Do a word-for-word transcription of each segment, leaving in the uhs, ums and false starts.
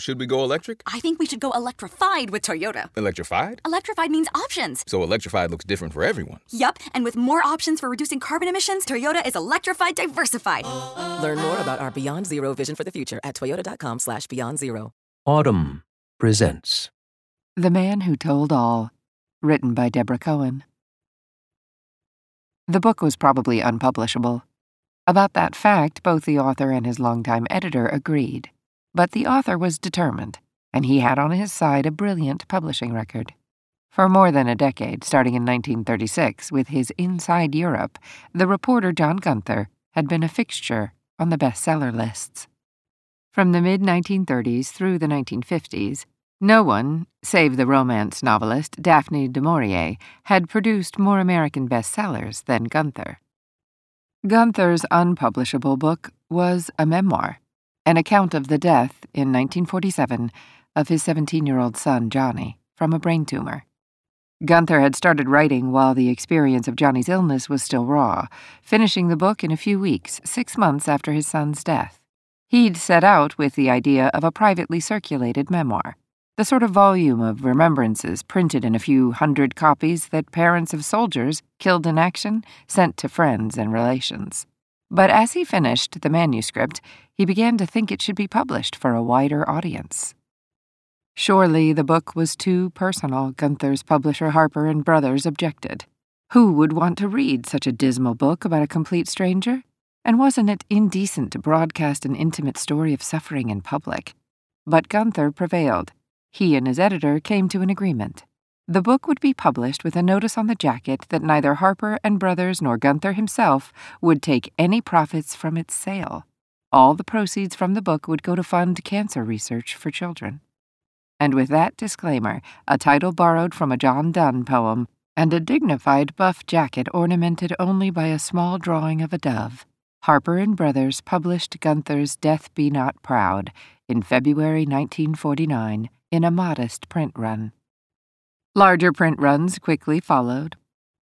Should we go electric? I think we should go electrified with Toyota. Electrified? Electrified means options. So electrified looks different for everyone. Yep, and with more options for reducing carbon emissions, Toyota is electrified diversified. Learn more about our Beyond Zero vision for the future at toyota.com slash beyond zero. Autumn presents The Man Who Told All, written by Deborah Cohen. The book was probably unpublishable. About that fact, both the author and his longtime editor agreed. But the author was determined, and he had on his side a brilliant publishing record. For more than a decade, starting in nineteen thirty-six, with his Inside Europe, the reporter John Gunther had been a fixture on the bestseller lists. From the mid nineteen thirties through the nineteen fifties, no one, save the romance novelist Daphne du Maurier, had produced more American bestsellers than Gunther. Gunther's unpublishable book was a memoir, an account of the death, in nineteen forty-seven, of his seventeen-year-old son, Johnny, from a brain tumor. Gunther had started writing while the experience of Johnny's illness was still raw, finishing the book in a few weeks, six months after his son's death. He'd set out with the idea of a privately circulated memoir, the sort of volume of remembrances printed in a few hundred copies that parents of soldiers killed in action sent to friends and relations. But as he finished the manuscript, he began to think it should be published for a wider audience. Surely the book was too personal, Gunther's publisher Harper and Brothers objected. Who would want to read such a dismal book about a complete stranger? And wasn't it indecent to broadcast an intimate story of suffering in public? But Gunther prevailed. He and his editor came to an agreement. The book would be published with a notice on the jacket that neither Harper and Brothers nor Gunther himself would take any profits from its sale. All the proceeds from the book would go to fund cancer research for children. And with that disclaimer, a title borrowed from a John Donne poem, and a dignified buff jacket ornamented only by a small drawing of a dove, Harper and Brothers published Gunther's Death Be Not Proud in February nineteen forty-nine, in a modest print run. Larger print runs quickly followed.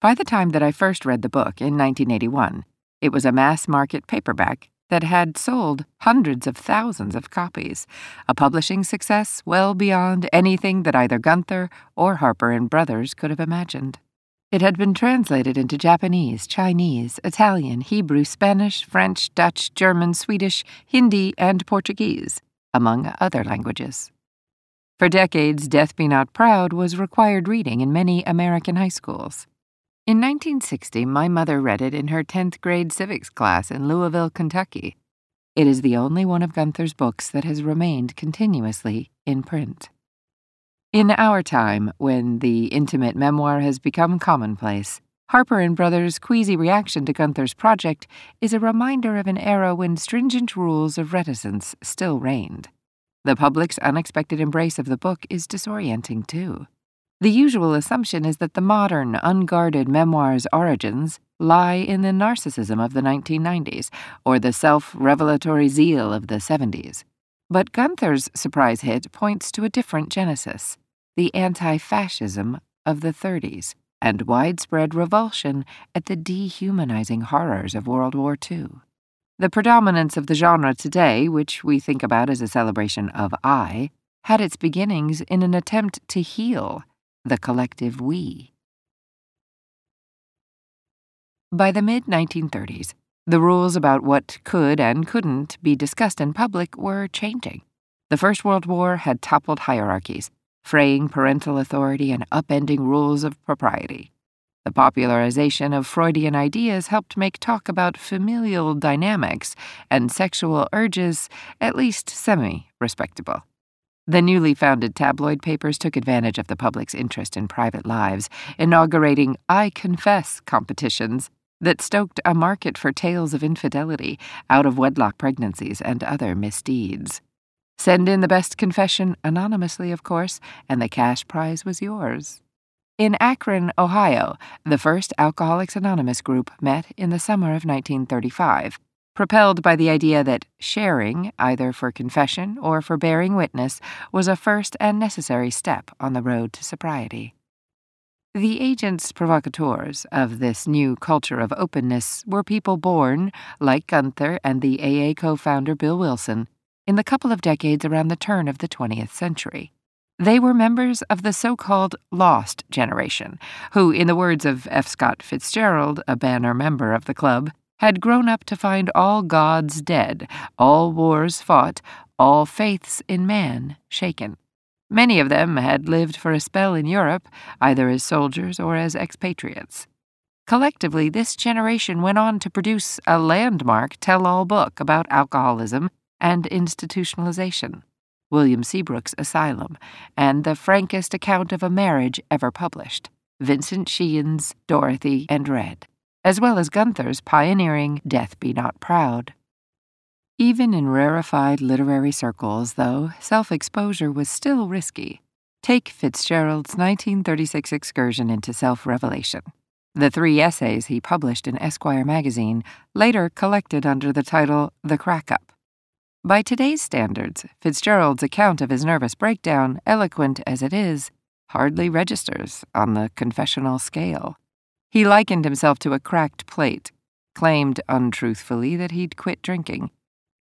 By the time that I first read the book in nineteen eighty-one, it was a mass-market paperback that had sold hundreds of thousands of copies, a publishing success well beyond anything that either Gunther or Harper and Brothers could have imagined. It had been translated into Japanese, Chinese, Italian, Hebrew, Spanish, French, Dutch, German, Swedish, Hindi, and Portuguese, among other languages. For decades, Death Be Not Proud was required reading in many American high schools. In nineteen sixty, my mother read it in her tenth grade civics class in Louisville, Kentucky. It is the only one of Gunther's books that has remained continuously in print. In our time, when the intimate memoir has become commonplace, Harper and Brothers' queasy reaction to Gunther's project is a reminder of an era when stringent rules of reticence still reigned. The public's unexpected embrace of the book is disorienting, too. The usual assumption is that the modern, unguarded memoir's origins lie in the narcissism of the nineteen nineties or the self-revelatory zeal of the seventies. But Gunther's surprise hit points to a different genesis, the anti-fascism of the thirties and widespread revulsion at the dehumanizing horrors of World War Two. The predominance of the genre today, which we think about as a celebration of I, had its beginnings in an attempt to heal the collective we. By the mid nineteen thirties, the rules about what could and couldn't be discussed in public were changing. The First World War had toppled hierarchies, fraying parental authority and upending rules of propriety. The popularization of Freudian ideas helped make talk about familial dynamics and sexual urges at least semi-respectable. The newly founded tabloid papers took advantage of the public's interest in private lives, inaugurating I Confess competitions that stoked a market for tales of infidelity, out-of-wedlock pregnancies, and other misdeeds. Send in the best confession, anonymously of course, and the cash prize was yours. In Akron, Ohio, the first Alcoholics Anonymous group met in the summer of nineteen thirty-five, propelled by the idea that sharing, either for confession or for bearing witness, was a first and necessary step on the road to sobriety. The agents provocateurs of this new culture of openness were people born, like Gunther and the A A co-founder Bill Wilson, in the couple of decades around the turn of the twentieth century. They were members of the so-called Lost Generation, who, in the words of F. Scott Fitzgerald, a banner member of the club, had grown up to find all gods dead, all wars fought, all faiths in man shaken. Many of them had lived for a spell in Europe, either as soldiers or as expatriates. Collectively, this generation went on to produce a landmark tell-all book about alcoholism and institutionalization, William Seabrook's Asylum, and the frankest account of a marriage ever published, Vincent Sheehan's Dorothy and Red, as well as Gunther's pioneering Death Be Not Proud. Even in rarefied literary circles, though, self-exposure was still risky. Take Fitzgerald's nineteen thirty-six excursion into self-revelation. The three essays he published in Esquire magazine, later collected under the title The Crack-Up. By today's standards, Fitzgerald's account of his nervous breakdown, eloquent as it is, hardly registers on the confessional scale. He likened himself to a cracked plate, claimed untruthfully that he'd quit drinking,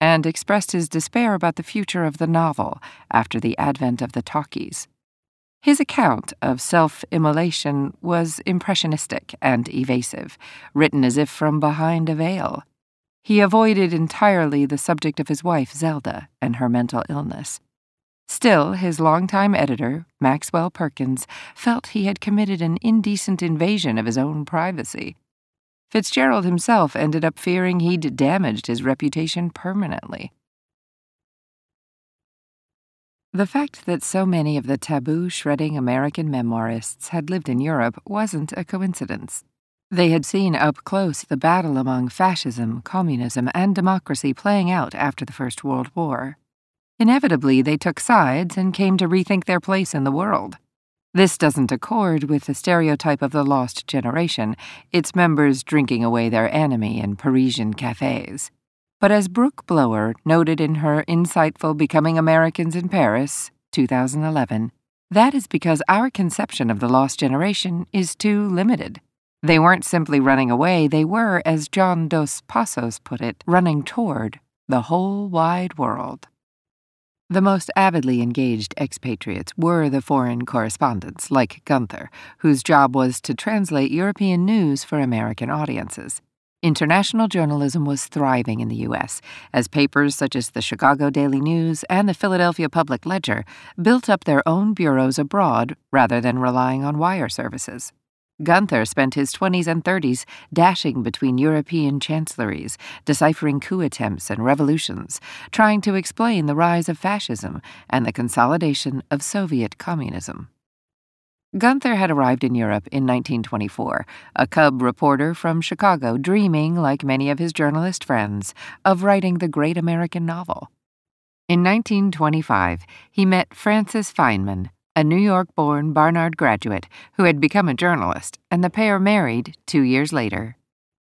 and expressed his despair about the future of the novel after the advent of the talkies. His account of self-immolation was impressionistic and evasive, written as if from behind a veil. He avoided entirely the subject of his wife, Zelda, and her mental illness. Still, his longtime editor, Maxwell Perkins, felt he had committed an indecent invasion of his own privacy. Fitzgerald himself ended up fearing he'd damaged his reputation permanently. The fact that so many of the taboo-shredding American memoirists had lived in Europe wasn't a coincidence. They had seen up close the battle among fascism, communism, and democracy playing out after the First World War. Inevitably, they took sides and came to rethink their place in the world. This doesn't accord with the stereotype of the Lost Generation, its members drinking away their enemy in Parisian cafes. But as Brooke Blower noted in her insightful Becoming Americans in Paris, two thousand eleven, that is because our conception of the Lost Generation is too limited. They weren't simply running away, they were, as John Dos Passos put it, running toward the whole wide world. The most avidly engaged expatriates were the foreign correspondents, like Gunther, whose job was to translate European news for American audiences. International journalism was thriving in the U S, as papers such as the Chicago Daily News and the Philadelphia Public Ledger built up their own bureaus abroad rather than relying on wire services. Gunther spent his twenties and thirties dashing between European chancelleries, deciphering coup attempts and revolutions, trying to explain the rise of fascism and the consolidation of Soviet communism. Gunther had arrived in Europe in nineteen twenty-four, a cub reporter from Chicago dreaming, like many of his journalist friends, of writing the great American novel. In nineteen twenty-five, he met Francis Feynman, a New York-born Barnard graduate who had become a journalist, and the pair married two years later.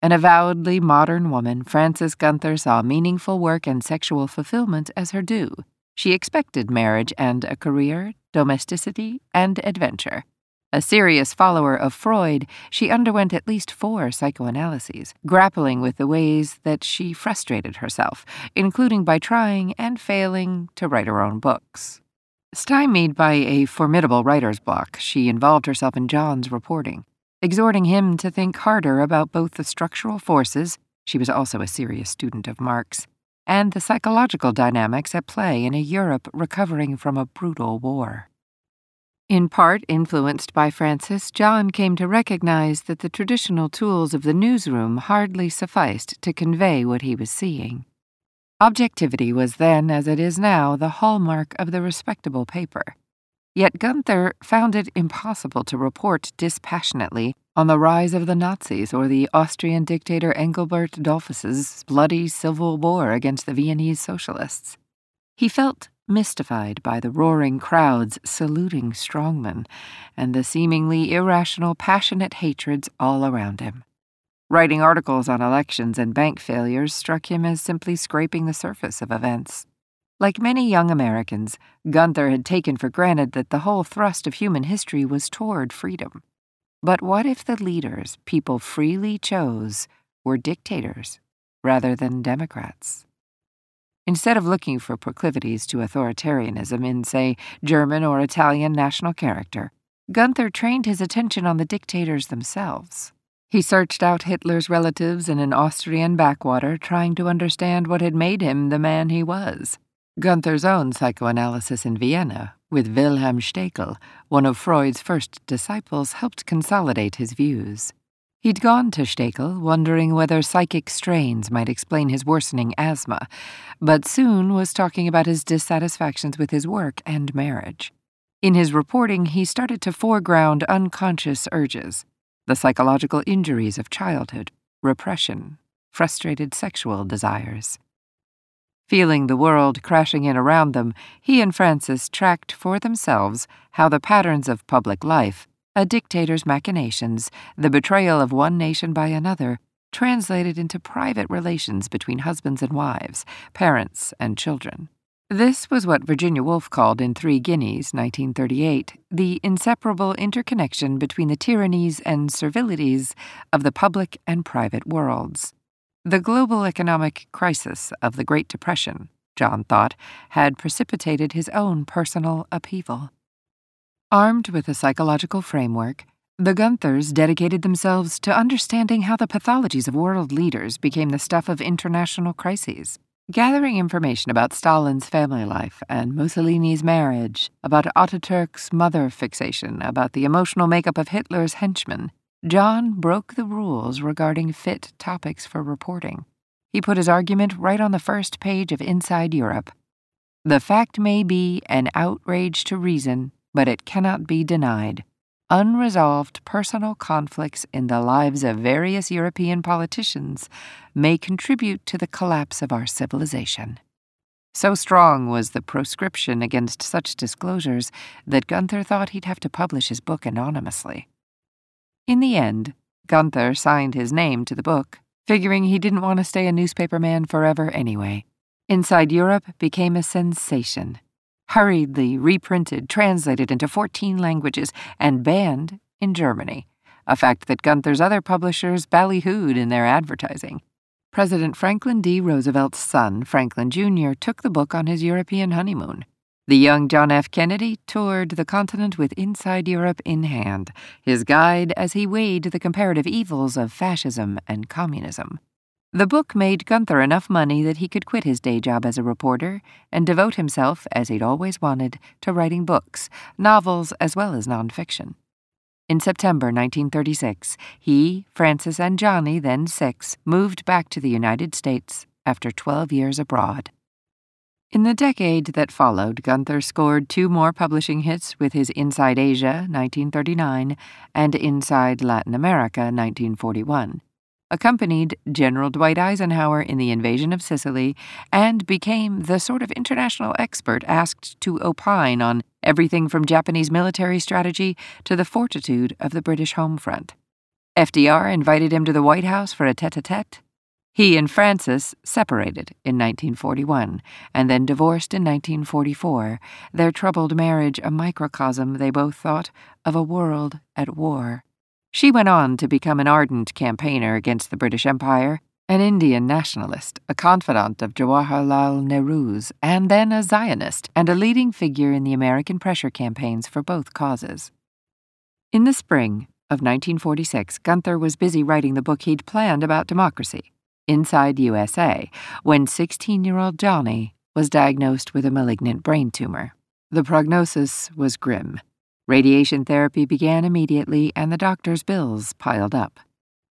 An avowedly modern woman, Frances Gunther saw meaningful work and sexual fulfillment as her due. She expected marriage and a career, domesticity, and adventure. A serious follower of Freud, she underwent at least four psychoanalyses, grappling with the ways that she frustrated herself, including by trying and failing to write her own books. Stymied by a formidable writer's block, she involved herself in John's reporting, exhorting him to think harder about both the structural forces — she was also a serious student of Marx — and the psychological dynamics at play in a Europe recovering from a brutal war. In part influenced by Francis, John came to recognize that the traditional tools of the newsroom hardly sufficed to convey what he was seeing. Objectivity was then, as it is now, the hallmark of the respectable paper. Yet Gunther found it impossible to report dispassionately on the rise of the Nazis or the Austrian dictator Engelbert Dollfuss's bloody civil war against the Viennese socialists. He felt mystified by the roaring crowds saluting strongmen and the seemingly irrational, passionate hatreds all around him. Writing articles on elections and bank failures struck him as simply scraping the surface of events. Like many young Americans, Gunther had taken for granted that the whole thrust of human history was toward freedom. But what if the leaders people freely chose were dictators rather than Democrats? Instead of looking for proclivities to authoritarianism in, say, German or Italian national character, Gunther trained his attention on the dictators themselves. He searched out Hitler's relatives in an Austrian backwater, trying to understand what had made him the man he was. Gunther's own psychoanalysis in Vienna, with Wilhelm Stekel, one of Freud's first disciples, helped consolidate his views. He'd gone to Stekel, wondering whether psychic strains might explain his worsening asthma, but soon was talking about his dissatisfactions with his work and marriage. In his reporting, he started to foreground unconscious urges, the psychological injuries of childhood, repression, frustrated sexual desires. Feeling the world crashing in around them, he and Francis tracked for themselves how the patterns of public life, a dictator's machinations, the betrayal of one nation by another, translated into private relations between husbands and wives, parents and children. This was what Virginia Woolf called in Three Guineas, nineteen thirty-eight, the inseparable interconnection between the tyrannies and servilities of the public and private worlds. The global economic crisis of the Great Depression, John thought, had precipitated his own personal upheaval. Armed with a psychological framework, the Gunthers dedicated themselves to understanding how the pathologies of world leaders became the stuff of international crises, gathering information about Stalin's family life and Mussolini's marriage, about Ataturk's mother fixation, about the emotional makeup of Hitler's henchmen. John broke the rules regarding fit topics for reporting. He put his argument right on the first page of Inside Europe. The fact may be an outrage to reason, but it cannot be denied. Unresolved personal conflicts in the lives of various European politicians may contribute to the collapse of our civilization. So strong was the proscription against such disclosures that Gunther thought he'd have to publish his book anonymously. In the end, Gunther signed his name to the book, figuring he didn't want to stay a newspaper man forever anyway. Inside Europe became a sensation. Hurriedly reprinted, translated into fourteen languages, and banned in Germany, a fact that Gunther's other publishers ballyhooed in their advertising. President Franklin D. Roosevelt's son, Franklin Junior, took the book on his European honeymoon. The young John F. Kennedy toured the continent with Inside Europe in hand, his guide as he weighed the comparative evils of fascism and communism. The book made Gunther enough money that he could quit his day job as a reporter and devote himself, as he'd always wanted, to writing books, novels as well as nonfiction. In September nineteen thirty-six, he, Francis, and Johnny, then six, moved back to the United States after twelve years abroad. In the decade that followed, Gunther scored two more publishing hits with his Inside Asia, nineteen thirty-nine, and Inside Latin America, nineteen forty-one. Accompanied General Dwight Eisenhower in the invasion of Sicily, and became the sort of international expert asked to opine on everything from Japanese military strategy to the fortitude of the British home front. F D R invited him to the White House for a tête-à-tête. He and Francis separated in nineteen forty-one, and then divorced in nineteen forty-four, their troubled marriage a microcosm, they both thought, of a world at war. She went on to become an ardent campaigner against the British Empire, an Indian nationalist, a confidant of Jawaharlal Nehru's, and then a Zionist and a leading figure in the American pressure campaigns for both causes. In the spring of nineteen forty-six, Gunther was busy writing the book he'd planned about democracy, Inside U S A, when sixteen-year-old Johnny was diagnosed with a malignant brain tumor. The prognosis was grim. Radiation therapy began immediately, and the doctor's bills piled up.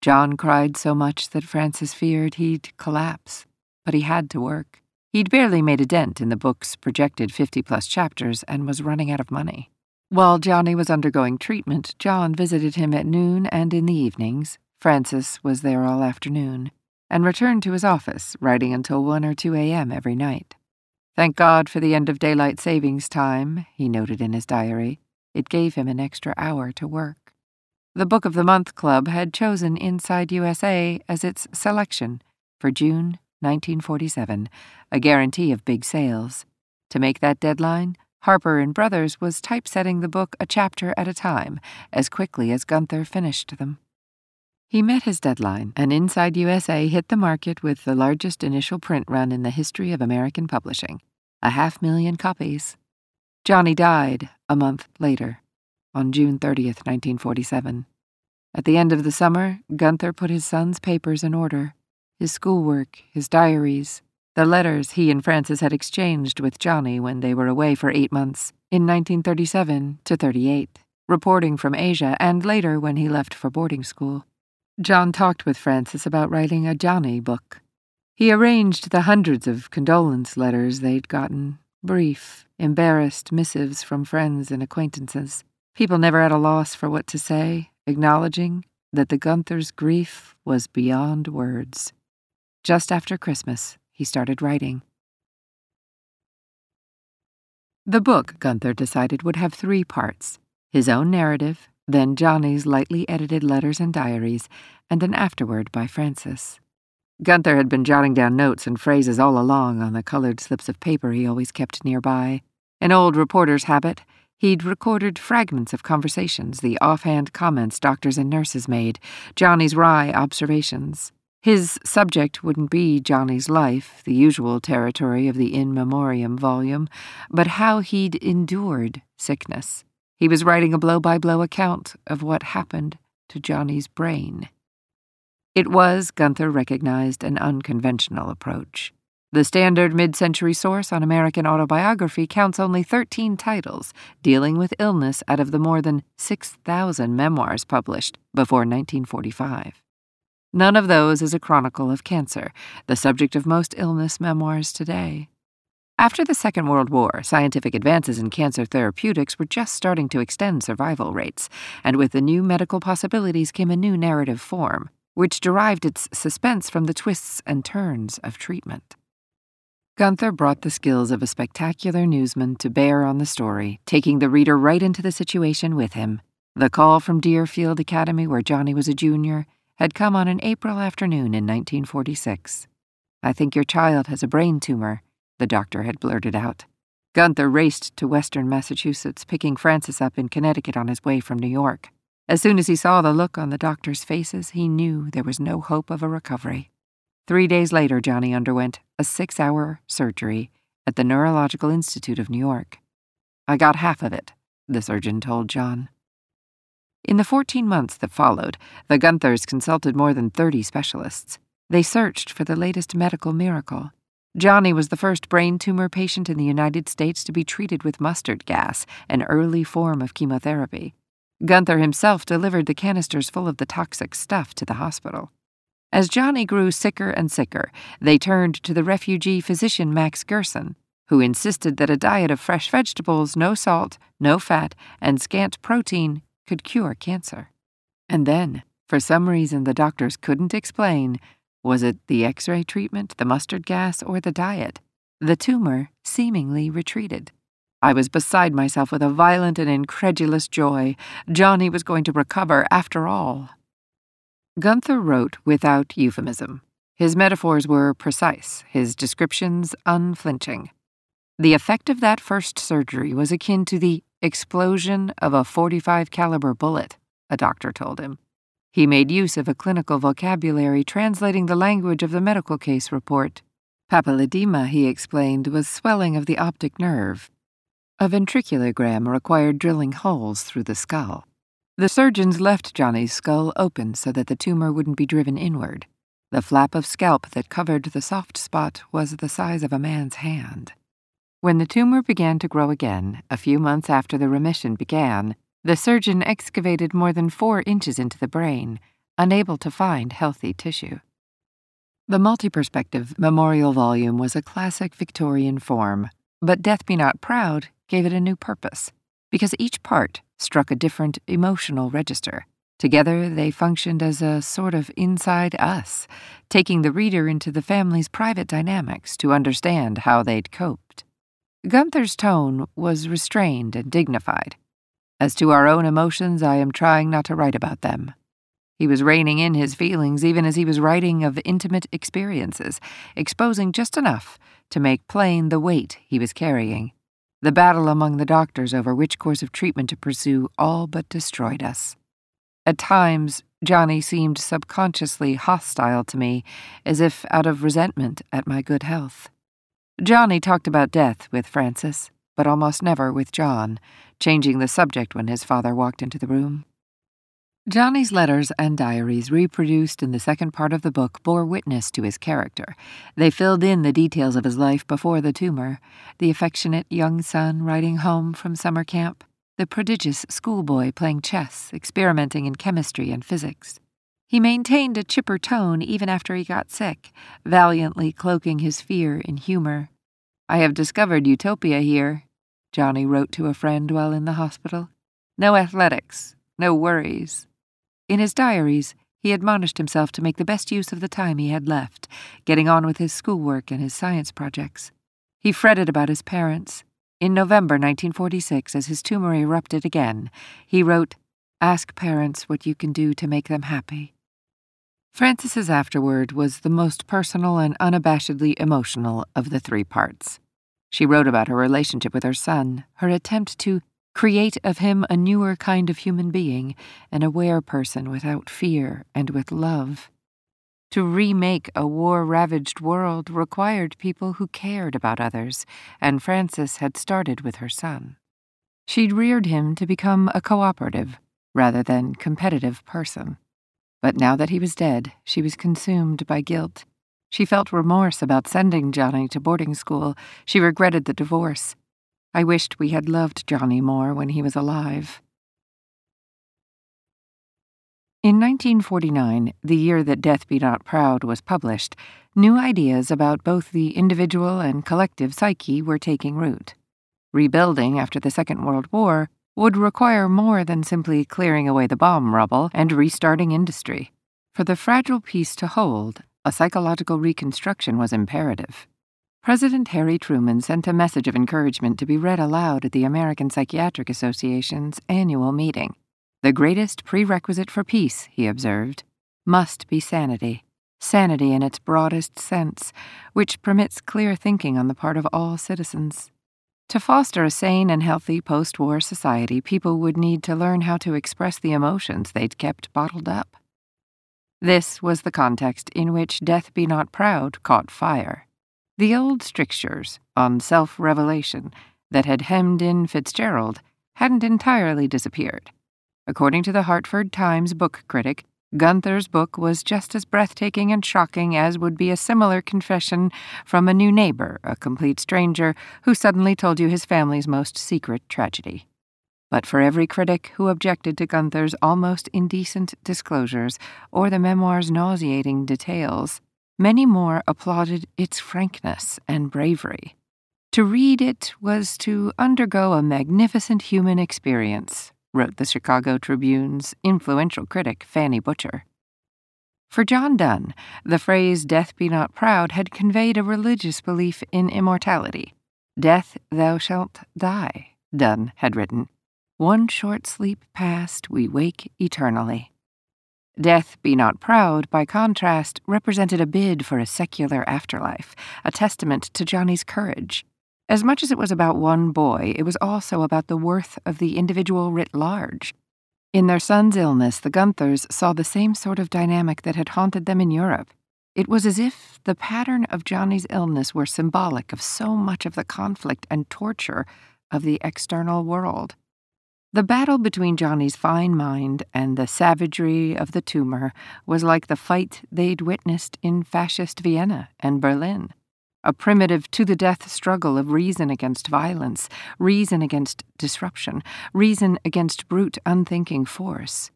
John cried so much that Francis feared he'd collapse, but he had to work. He'd barely made a dent in the book's projected fifty-plus chapters and was running out of money. While Johnny was undergoing treatment, John visited him at noon and in the evenings. Francis was there all afternoon, and returned to his office, writing until one or two a.m. every night. "Thank God for the end of daylight savings time," he noted in his diary. It gave him an extra hour to work. The Book of the Month Club had chosen Inside U S A as its selection for June nineteen forty-seven, a guarantee of big sales. To make that deadline, Harper and Brothers was typesetting the book a chapter at a time, as quickly as Gunther finished them. He met his deadline, and Inside U S A hit the market with the largest initial print run in the history of American publishing, a half million copies. Johnny died a month later, on June thirtieth, nineteen forty-seven. At the end of the summer, Gunther put his son's papers in order, his schoolwork, his diaries, the letters he and Francis had exchanged with Johnny when they were away for eight months, in nineteen thirty-seven to thirty-eight, reporting from Asia and later when he left for boarding school. John talked with Francis about writing a Johnny book. He arranged the hundreds of condolence letters they'd gotten, brief, embarrassed missives from friends and acquaintances, people never at a loss for what to say, acknowledging that the Gunthers' grief was beyond words. Just after Christmas, he started writing. The book, Gunther decided, would have three parts: his own narrative, then Johnny's lightly edited letters and diaries, and an afterword by Francis. Gunther had been jotting down notes and phrases all along on the colored slips of paper he always kept nearby. An old reporter's habit, he'd recorded fragments of conversations, the offhand comments doctors and nurses made, Johnny's wry observations. His subject wouldn't be Johnny's life, the usual territory of the in memoriam volume, but how he'd endured sickness. He was writing a blow-by-blow account of what happened to Johnny's brain. It was, Gunther recognized, an unconventional approach. The standard mid-century source on American autobiography counts only thirteen titles dealing with illness out of the more than six thousand memoirs published before nineteen forty-five. None of those is a chronicle of cancer, the subject of most illness memoirs today. After the Second World War, scientific advances in cancer therapeutics were just starting to extend survival rates, and with the new medical possibilities came a new narrative form, which derived its suspense from the twists and turns of treatment. Gunther brought the skills of a spectacular newsman to bear on the story, taking the reader right into the situation with him. The call from Deerfield Academy, where Johnny was a junior, had come on an April afternoon in nineteen forty-six. "I think your child has a brain tumor," the doctor had blurted out. Gunther raced to western Massachusetts, picking Francis up in Connecticut on his way from New York. As soon as he saw the look on the doctor's faces, he knew there was no hope of a recovery. Three days later, Johnny underwent a six-hour surgery at the Neurological Institute of New York. "I got half of it," the surgeon told John. In the fourteen months that followed, the Gunthers consulted more than thirty specialists. They searched for the latest medical miracle. Johnny was the first brain tumor patient in the United States to be treated with mustard gas, an early form of chemotherapy. Gunther himself delivered the canisters full of the toxic stuff to the hospital. As Johnny grew sicker and sicker, they turned to the refugee physician Max Gerson, who insisted that a diet of fresh vegetables, no salt, no fat, and scant protein could cure cancer. And then, for some reason the doctors couldn't explain, was it the X-ray treatment, the mustard gas, or the diet? The tumor seemingly retreated. "I was beside myself with a violent and incredulous joy. Johnny was going to recover after all." Gunther wrote without euphemism. His metaphors were precise, his descriptions unflinching. The effect of that first surgery was akin to the explosion of a forty-five caliber bullet, a doctor told him. He made use of a clinical vocabulary translating the language of the medical case report. Papilledema, he explained, was swelling of the optic nerve. A ventriculogram required drilling holes through the skull. The surgeons left Johnny's skull open so that the tumor wouldn't be driven inward. The flap of scalp that covered the soft spot was the size of a man's hand. When the tumor began to grow again, a few months after the remission began, the surgeon excavated more than four inches into the brain, unable to find healthy tissue. The multi-perspective memorial volume was a classic Victorian form, but Death Be Not Proud gave it a new purpose, because each part struck a different emotional register. Together, they functioned as a sort of inside us, taking the reader into the family's private dynamics to understand how they'd coped. Gunther's tone was restrained and dignified. "As to our own emotions, I am trying not to write about them." He was reining in his feelings even as he was writing of intimate experiences, exposing just enough to make plain the weight he was carrying. The battle among the doctors over which course of treatment to pursue all but destroyed us. At times, Johnny seemed subconsciously hostile to me, as if out of resentment at my good health. Johnny talked about death with Francis, but almost never with John, changing the subject when his father walked into the room. Johnny's letters and diaries reproduced in the second part of the book bore witness to his character. They filled in the details of his life before the tumor, the affectionate young son riding home from summer camp, the prodigious schoolboy playing chess, experimenting in chemistry and physics. He maintained a chipper tone even after he got sick, valiantly cloaking his fear in humor. "I have discovered utopia here," Johnny wrote to a friend while in the hospital. "No athletics, no worries." In his diaries, he admonished himself to make the best use of the time he had left, getting on with his schoolwork and his science projects. He fretted about his parents. In November nineteen forty-six, as his tumor erupted again, he wrote, "Ask parents what you can do to make them happy." Francis's afterward was the most personal and unabashedly emotional of the three parts. She wrote about her relationship with her son, her attempt to create of him a newer kind of human being, an aware person without fear and with love. To remake a war-ravaged world required people who cared about others, and Francis had started with her son. She'd reared him to become a cooperative rather than competitive person. But now that he was dead, she was consumed by guilt. She felt remorse about sending Johnny to boarding school. She regretted the divorce. "I wished we had loved Johnny more when he was alive." In nineteen forty-nine, the year that Death Be Not Proud was published, new ideas about both the individual and collective psyche were taking root. Rebuilding after the Second World War would require more than simply clearing away the bomb rubble and restarting industry. For the fragile peace to hold, a psychological reconstruction was imperative. President Harry Truman sent a message of encouragement to be read aloud at the American Psychiatric Association's annual meeting. "The greatest prerequisite for peace," he observed, "must be sanity, sanity in its broadest sense, which permits clear thinking on the part of all citizens." To foster a sane and healthy post-war society, people would need to learn how to express the emotions they'd kept bottled up. This was the context in which Death Be Not Proud caught fire. The old strictures on self-revelation that had hemmed in Fitzgerald hadn't entirely disappeared. According to the Hartford Times book critic, Gunther's book was just as breathtaking and shocking as would be a similar confession from a new neighbor, a complete stranger, who suddenly told you his family's most secret tragedy. But for every critic who objected to Gunther's almost indecent disclosures or the memoir's nauseating details, many more applauded its frankness and bravery. "To read it was to undergo a magnificent human experience," wrote the Chicago Tribune's influential critic, Fanny Butcher. For John Donne, the phrase "Death Be Not Proud" had conveyed a religious belief in immortality. "Death, thou shalt die," Donne had written. "One short sleep past, we wake eternally." Death Be Not Proud, by contrast, represented a bid for a secular afterlife, a testament to Johnny's courage. As much as it was about one boy, it was also about the worth of the individual writ large. In their son's illness, the Gunthers saw the same sort of dynamic that had haunted them in Europe. It was as if the pattern of Johnny's illness were symbolic of so much of the conflict and torture of the external world. The battle between Johnny's fine mind and the savagery of the tumor was like the fight they'd witnessed in fascist Vienna and Berlin. A primitive to-the-death struggle of reason against violence, reason against disruption, reason against brute, unthinking force.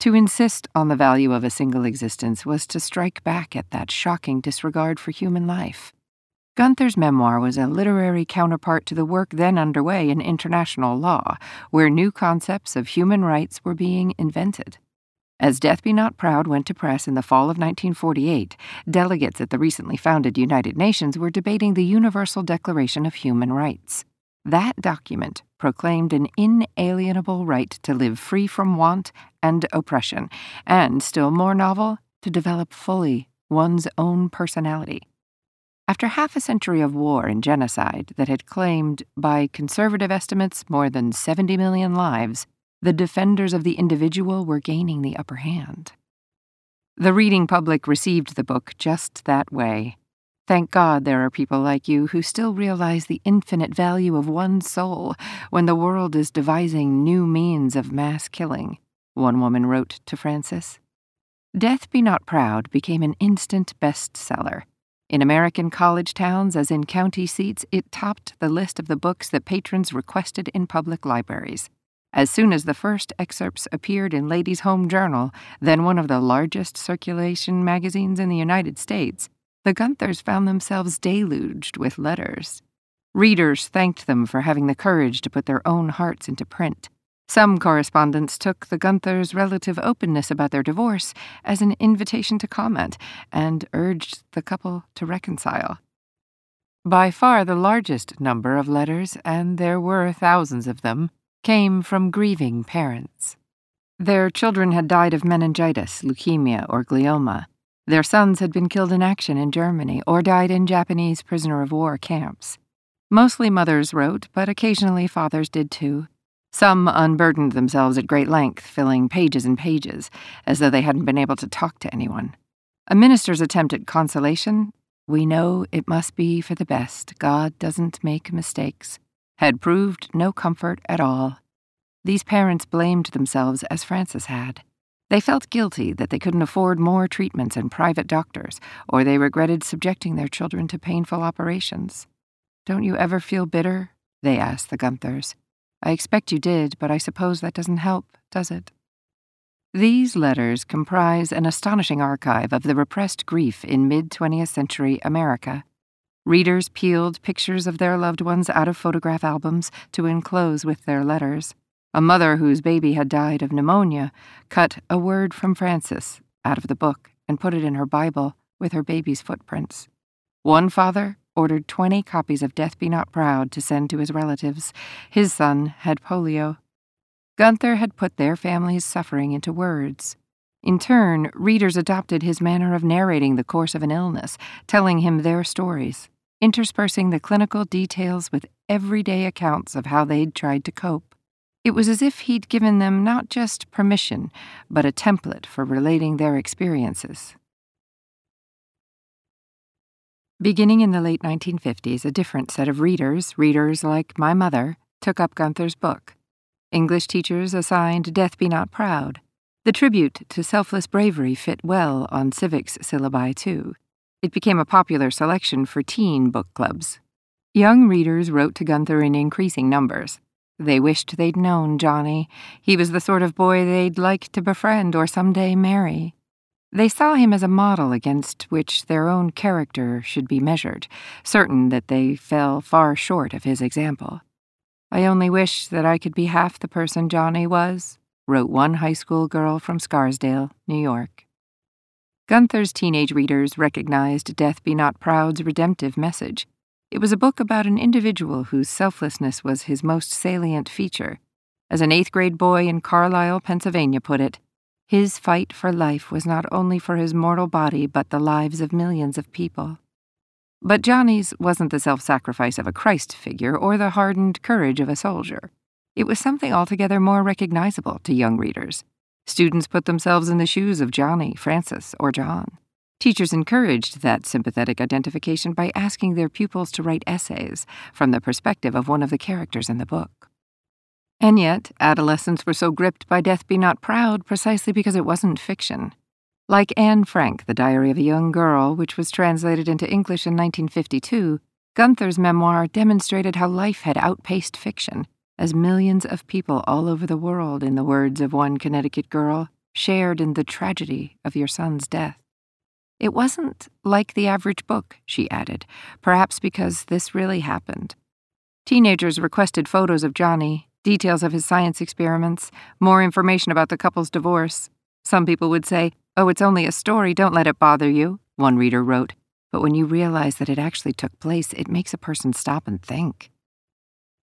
To insist on the value of a single existence was to strike back at that shocking disregard for human life. Gunther's memoir was a literary counterpart to the work then underway in international law, where new concepts of human rights were being invented. As Death Be Not Proud went to press in the fall of nineteen forty-eight, delegates at the recently founded United Nations were debating the Universal Declaration of Human Rights. That document proclaimed an inalienable right to live free from want and oppression, and, still more novel, to develop fully one's own personality. After half a century of war and genocide that had claimed, by conservative estimates, more than seventy million lives, the defenders of the individual were gaining the upper hand. The reading public received the book just that way. Thank God there are people like you who still realize the infinite value of one soul when the world is devising new means of mass killing, one woman wrote to Francis. Death Be Not Proud became an instant bestseller. In American college towns, as in county seats, it topped the list of the books that patrons requested in public libraries. As soon as the first excerpts appeared in Ladies' Home Journal, then one of the largest circulation magazines in the United States, the Gunthers found themselves deluged with letters. Readers thanked them for having the courage to put their own hearts into print. Some correspondents took the Gunthers' relative openness about their divorce as an invitation to comment and urged the couple to reconcile. By far the largest number of letters, and there were thousands of them, came from grieving parents. Their children had died of meningitis, leukemia, or glioma. Their sons had been killed in action in Germany or died in Japanese prisoner-of-war camps. Mostly mothers wrote, but occasionally fathers did too. Some unburdened themselves at great length, filling pages and pages, as though they hadn't been able to talk to anyone. A minister's attempt at consolation, "We know it must be for the best. God doesn't make mistakes," had proved no comfort at all. These parents blamed themselves as Francis had. They felt guilty that they couldn't afford more treatments and private doctors, or they regretted subjecting their children to painful operations. "Don't you ever feel bitter?" they asked the Gunthers. "I expect you did, but I suppose that doesn't help, does it?" These letters comprise an astonishing archive of the repressed grief in mid-twentieth century America. Readers peeled pictures of their loved ones out of photograph albums to enclose with their letters. A mother whose baby had died of pneumonia cut "A Word from Francis" out of the book and put it in her Bible with her baby's footprints. One father ordered twenty copies of Death Be Not Proud to send to his relatives. His son had polio. Gunther had put their family's suffering into words. In turn, readers adopted his manner of narrating the course of an illness, telling him their stories, interspersing the clinical details with everyday accounts of how they'd tried to cope. It was as if he'd given them not just permission, but a template for relating their experiences. Beginning in the late nineteen fifties, a different set of readers, readers like my mother, took up Gunther's book. English teachers assigned Death Be Not Proud. The tribute to selfless bravery fit well on civics syllabi, too. It became a popular selection for teen book clubs. Young readers wrote to Gunther in increasing numbers. They wished they'd known Johnny. He was the sort of boy they'd like to befriend or someday marry. They saw him as a model against which their own character should be measured, certain that they fell far short of his example. "I only wish that I could be half the person Johnny was," wrote one high school girl from Scarsdale, New York. Gunther's teenage readers recognized Death Be Not Proud's redemptive message. It was a book about an individual whose selflessness was his most salient feature. As an eighth-grade boy in Carlisle, Pennsylvania put it, his fight for life was not only for his mortal body but the lives of millions of people. But Johnny's wasn't the self-sacrifice of a Christ figure or the hardened courage of a soldier. It was something altogether more recognizable to young readers. Students put themselves in the shoes of Johnny, Francis, or John. Teachers encouraged that sympathetic identification by asking their pupils to write essays from the perspective of one of the characters in the book. And yet, adolescents were so gripped by Death Be Not Proud precisely because it wasn't fiction. Like Anne Frank, The Diary of a Young Girl, which was translated into English in nineteen fifty-two, Gunther's memoir demonstrated how life had outpaced fiction, as millions of people all over the world, in the words of one Connecticut girl, shared in the tragedy of your son's death. It wasn't like the average book, she added, perhaps because this really happened. Teenagers requested photos of Johnny, details of his science experiments, more information about the couple's divorce. Some people would say, "Oh, it's only a story, don't let it bother you," one reader wrote. But when you realize that it actually took place, it makes a person stop and think.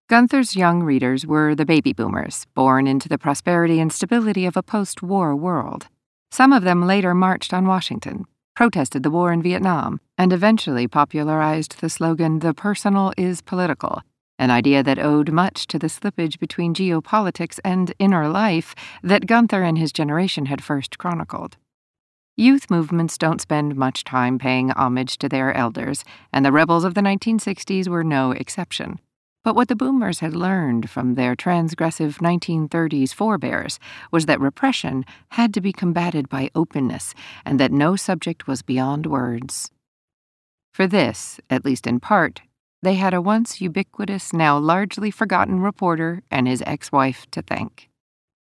Gunther's young readers were the baby boomers, born into the prosperity and stability of a post-war world. Some of them later marched on Washington, protested the war in Vietnam, and eventually popularized the slogan, "The personal is political," an idea that owed much to the slippage between geopolitics and inner life that Gunther and his generation had first chronicled. Youth movements don't spend much time paying homage to their elders, and the rebels of the nineteen sixties were no exception. But what the boomers had learned from their transgressive nineteen thirties forebears was that repression had to be combated by openness, and that no subject was beyond words. For this, at least in part, they had a once ubiquitous, now largely forgotten reporter and his ex-wife to thank.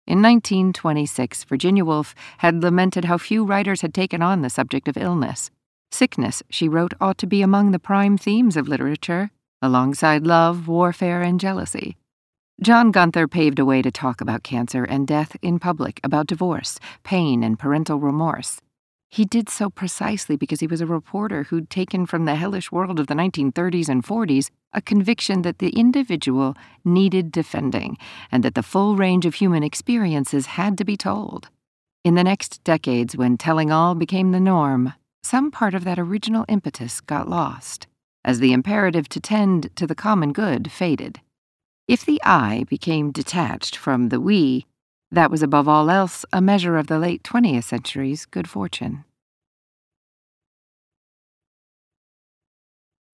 In nineteen twenty-six, Virginia Woolf had lamented how few writers had taken on the subject of illness. Sickness, she wrote, ought to be among the prime themes of literature, alongside love, warfare, and jealousy. John Gunther paved a way to talk about cancer and death in public, about divorce, pain, and parental remorse. He did so precisely because he was a reporter who'd taken from the hellish world of the nineteen thirties and forties a conviction that the individual needed defending, and that the full range of human experiences had to be told. In the next decades, when telling all became the norm, some part of that original impetus got lost, as the imperative to tend to the common good faded. If the I became detached from the we, that was above all else a measure of the late twentieth century's good fortune.